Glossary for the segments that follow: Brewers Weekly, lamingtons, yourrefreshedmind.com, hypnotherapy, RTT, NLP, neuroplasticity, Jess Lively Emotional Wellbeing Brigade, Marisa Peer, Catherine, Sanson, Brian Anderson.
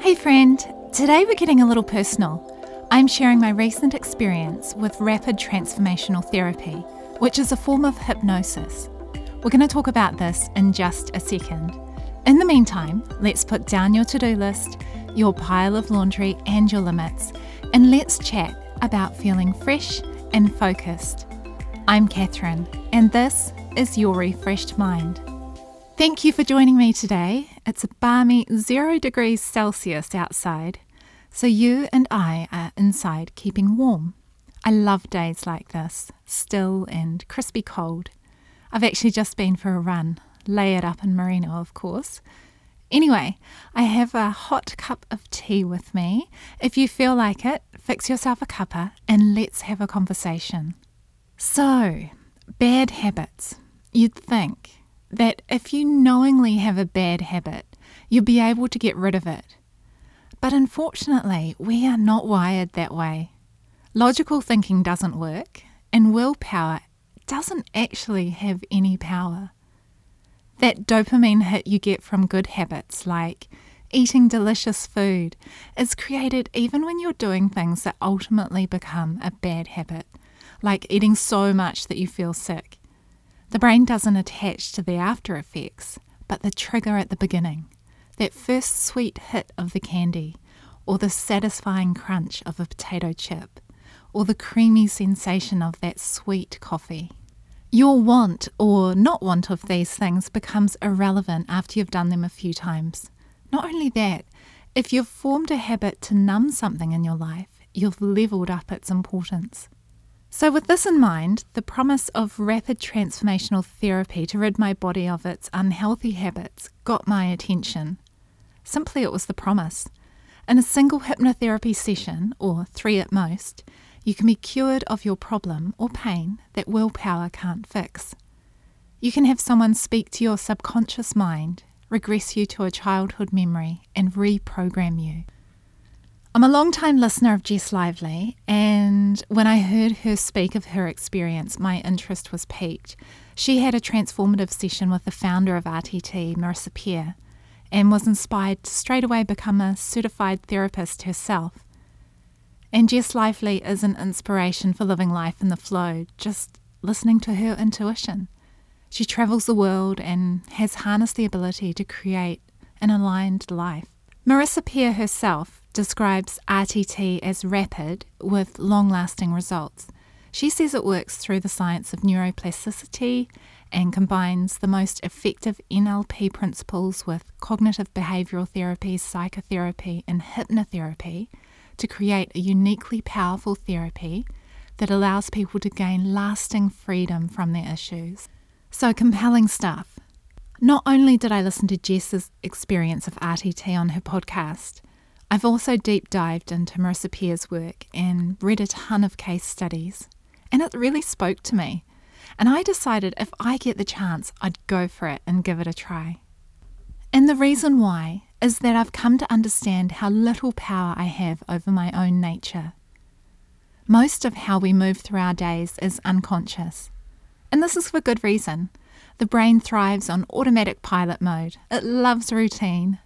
Hey friend, today we're getting a little personal. I'm sharing my recent experience with rapid transformational therapy, which is a form of hypnosis. We're going to talk about this in just a second. In the meantime, let's put down your to-do list, your pile of laundry and your limits, and let's chat about feeling fresh and focused. I'm Catherine, and this is Your Refreshed Mind. Thank you for joining me today. It's a balmy 0 degrees Celsius outside, so you and I are inside keeping warm. I love days like this, still and crispy cold. I've actually just been for a run, layered up in merino, of course. Anyway, I have a hot cup of tea with me. If you feel like it, fix yourself a cuppa and let's have a conversation. So, bad habits. You'd think that if you knowingly have a bad habit, you'll be able to get rid of it. But unfortunately, we are not wired that way. Logical thinking doesn't work, and willpower doesn't actually have any power. That dopamine hit you get from good habits, like eating delicious food, is created even when you're doing things that ultimately become a bad habit, like eating so much that you feel sick. The brain doesn't attach to the after effects, but the trigger at the beginning, that first sweet hit of the candy, or the satisfying crunch of a potato chip, or the creamy sensation of that sweet coffee. Your want or not want of these things becomes irrelevant after you've done them a few times. Not only that, if you've formed a habit to numb something in your life, you've leveled up its importance. So with this in mind, the promise of rapid transformational therapy to rid my body of its unhealthy habits got my attention. Simply, it was the promise. In a single hypnotherapy session, or 3 at most, you can be cured of your problem or pain that willpower can't fix. You can have someone speak to your subconscious mind, regress you to a childhood memory, and reprogram you. I'm a long-time listener of Jess Lively, and when I heard her speak of her experience, my interest was piqued. She had a transformative session with the founder of RTT, Marisa Peer, and was inspired to straight away become a certified therapist herself. And Jess Lively is an inspiration for living life in the flow, just listening to her intuition. She travels the world and has harnessed the ability to create an aligned life. Marisa Peer herself describes RTT as rapid with long-lasting results. She says it works through the science of neuroplasticity and combines the most effective NLP principles with cognitive behavioural therapy, psychotherapy and hypnotherapy to create a uniquely powerful therapy that allows people to gain lasting freedom from their issues. So compelling stuff. Not only did I listen to Jess's experience of RTT on her podcast, I've also deep-dived into Marisa Peer's work and read a ton of case studies, and it really spoke to me, and I decided if I get the chance, I'd go for it and give it a try. And the reason why is that I've come to understand how little power I have over my own nature. Most of how we move through our days is unconscious, and this is for good reason. The brain thrives on automatic pilot mode. It loves routine.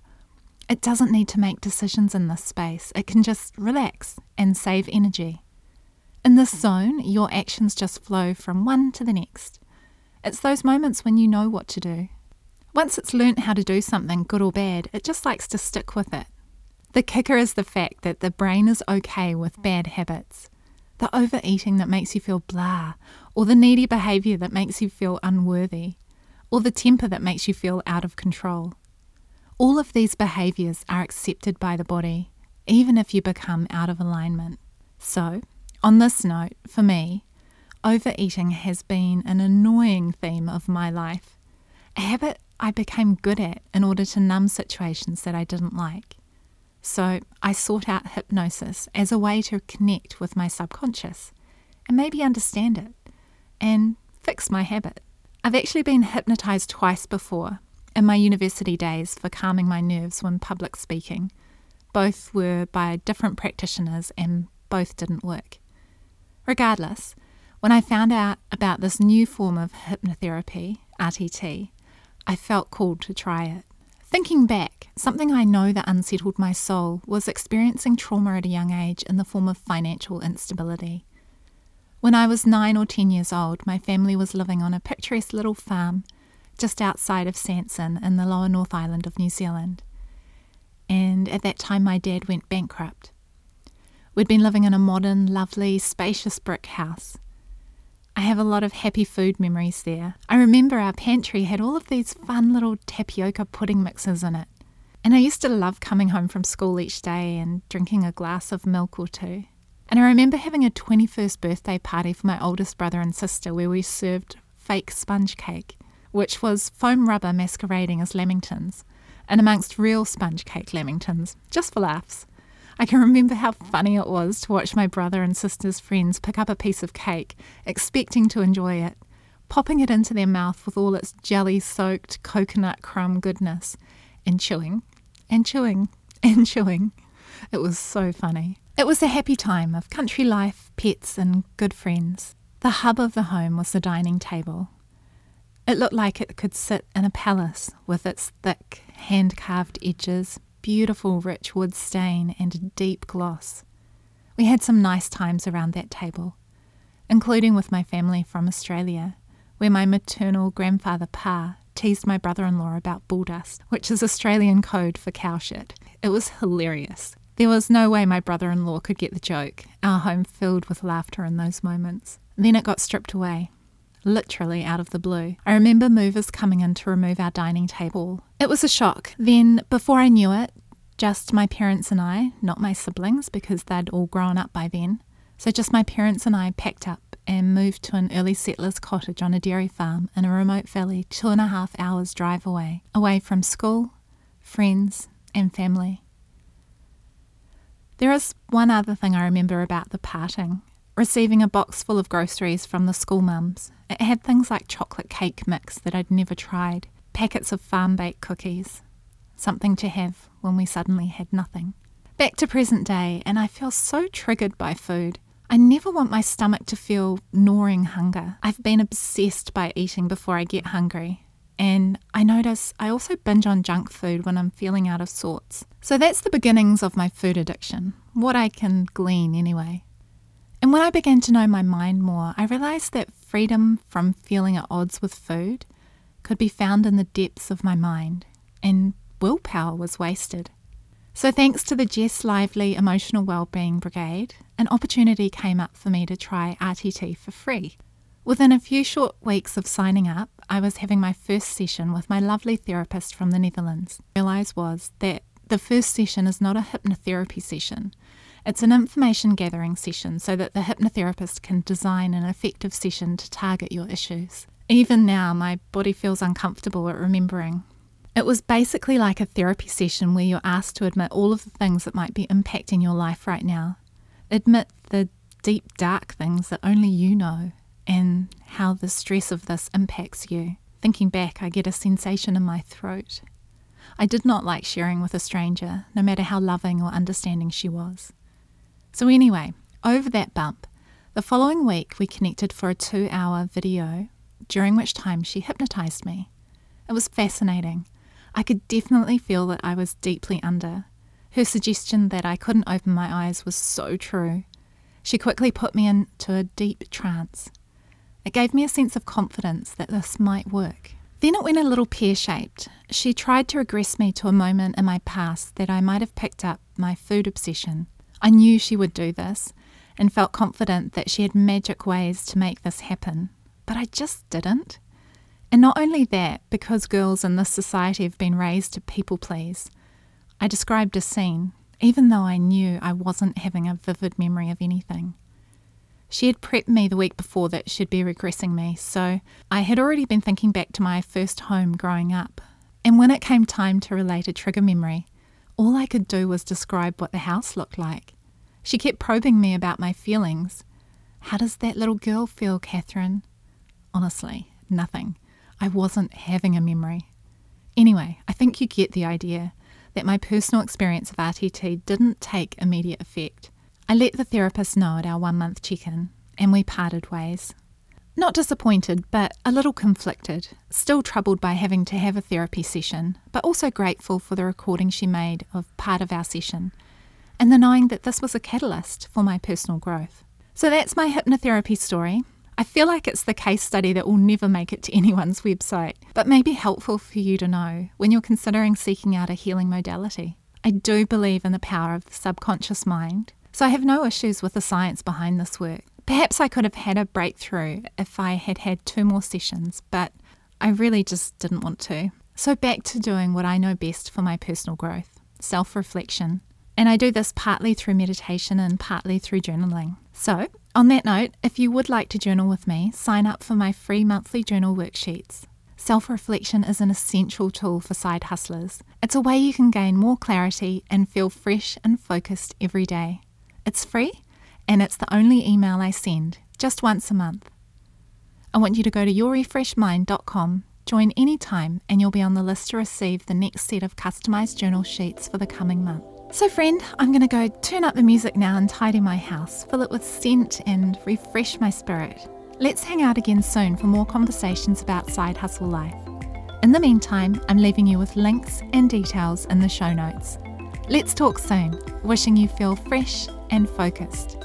It doesn't need to make decisions in this space. It can just relax and save energy. In this zone, your actions just flow from one to the next. It's those moments when you know what to do. Once it's learnt how to do something, good or bad, it just likes to stick with it. The kicker is the fact that the brain is okay with bad habits. The overeating that makes you feel blah, or the needy behaviour that makes you feel unworthy, or the temper that makes you feel out of control. All of these behaviours are accepted by the body, even if you become out of alignment. So, on this note, for me, overeating has been an annoying theme of my life, a habit I became good at in order to numb situations that I didn't like. So I sought out hypnosis as a way to connect with my subconscious and maybe understand it and fix my habit. I've actually been hypnotized twice before in my university days for calming my nerves when public speaking. Both were by different practitioners and both didn't work. Regardless, when I found out about this new form of hypnotherapy, RTT, I felt called to try it. Thinking back, something I know that unsettled my soul was experiencing trauma at a young age in the form of financial instability. When I was 9 or 10 years old, my family was living on a picturesque little farm just outside of Sanson in the lower North Island of New Zealand. And at that time my dad went bankrupt. We'd been living in a modern, lovely, spacious brick house. I have a lot of happy food memories there. I remember our pantry had all of these fun little tapioca pudding mixes in it. And I used to love coming home from school each day and drinking a glass of milk or two. And I remember having a 21st birthday party for my oldest brother and sister where we served fake sponge cake, which was foam rubber masquerading as lamingtons, and amongst real sponge cake lamingtons, just for laughs. I can remember how funny it was to watch my brother and sister's friends pick up a piece of cake, expecting to enjoy it, popping it into their mouth with all its jelly-soaked coconut crumb goodness, and chewing, and chewing, and chewing. It was so funny. It was a happy time of country life, pets, and good friends. The hub of the home was the dining table. It looked like it could sit in a palace with its thick, hand-carved edges, beautiful rich wood stain and a deep gloss. We had some nice times around that table, including with my family from Australia, where my maternal grandfather Pa teased my brother-in-law about bull dust, which is Australian code for cow shit. It was hilarious. There was no way my brother-in-law could get the joke, our home filled with laughter in those moments. Then it got stripped away, literally out of the blue. I remember movers coming in to remove our dining table. It was a shock. Then, before I knew it, just my parents and I, not my siblings because they'd all grown up by then, so just my parents and I packed up and moved to an early settler's cottage on a dairy farm in a remote valley 2.5 hours drive away, away from school, friends and family. There is one other thing I remember about the parting. Receiving a box full of groceries from the school mums. It had things like chocolate cake mix that I'd never tried, packets of farm-baked cookies, something to have when we suddenly had nothing. Back to present day, and I feel so triggered by food. I never want my stomach to feel gnawing hunger. I've been obsessed by eating before I get hungry, and I notice I also binge on junk food when I'm feeling out of sorts. So that's the beginnings of my food addiction, what I can glean anyway. And when I began to know my mind more, I realised that freedom from feeling at odds with food could be found in the depths of my mind, and willpower was wasted. So thanks to the Jess Lively Emotional Wellbeing Brigade, an opportunity came up for me to try RTT for free. Within a few short weeks of signing up, I was having my first session with my lovely therapist from the Netherlands. What I realised was that the first session is not a hypnotherapy session. It's an information gathering session so that the hypnotherapist can design an effective session to target your issues. Even now, my body feels uncomfortable at remembering. It was basically like a therapy session where you're asked to admit all of the things that might be impacting your life right now. Admit the deep, dark things that only you know and how the stress of this impacts you. Thinking back, I get a sensation in my throat. I did not like sharing with a stranger, no matter how loving or understanding she was. So anyway, over that bump, the following week we connected for a 2-hour video, during which time she hypnotised me. It was fascinating. I could definitely feel that I was deeply under. Her suggestion that I couldn't open my eyes was so true. She quickly put me into a deep trance. It gave me a sense of confidence that this might work. Then it went a little pear-shaped. She tried to regress me to a moment in my past that I might have picked up my food obsession. I knew she would do this and felt confident that she had magic ways to make this happen, but I just didn't. And not only that, because girls in this society have been raised to people please, I described a scene, even though I knew I wasn't having a vivid memory of anything. She had prepped me the week before that she'd be regressing me, so I had already been thinking back to my first home growing up. And when it came time to relate a trigger memory, all I could do was describe what the house looked like. She kept probing me about my feelings. How does that little girl feel, Catherine? Honestly, nothing. I wasn't having a memory. Anyway, I think you get the idea that my personal experience of RTT didn't take immediate effect. I let the therapist know at our 1-month check-in, and we parted ways. Not disappointed, but a little conflicted, still troubled by having to have a therapy session, but also grateful for the recording she made of part of our session, and the knowing that this was a catalyst for my personal growth. So that's my hypnotherapy story. I feel like it's the case study that will never make it to anyone's website, but may be helpful for you to know when you're considering seeking out a healing modality. I do believe in the power of the subconscious mind, so I have no issues with the science behind this work. Perhaps I could have had a breakthrough if I had had 2 more sessions, but I really just didn't want to. So back to doing what I know best for my personal growth, self-reflection. And I do this partly through meditation and partly through journaling. So, on that note, if you would like to journal with me, sign up for my free monthly journal worksheets. Self-reflection is an essential tool for side hustlers. It's a way you can gain more clarity and feel fresh and focused every day. It's free. And it's the only email I send, just once a month. I want you to go to yourrefreshedmind.com, join anytime, and you'll be on the list to receive the next set of customized journal sheets for the coming month. So friend, I'm going to go turn up the music now and tidy my house, fill it with scent and refresh my spirit. Let's hang out again soon for more conversations about side hustle life. In the meantime, I'm leaving you with links and details in the show notes. Let's talk soon. Wishing you feel fresh and focused.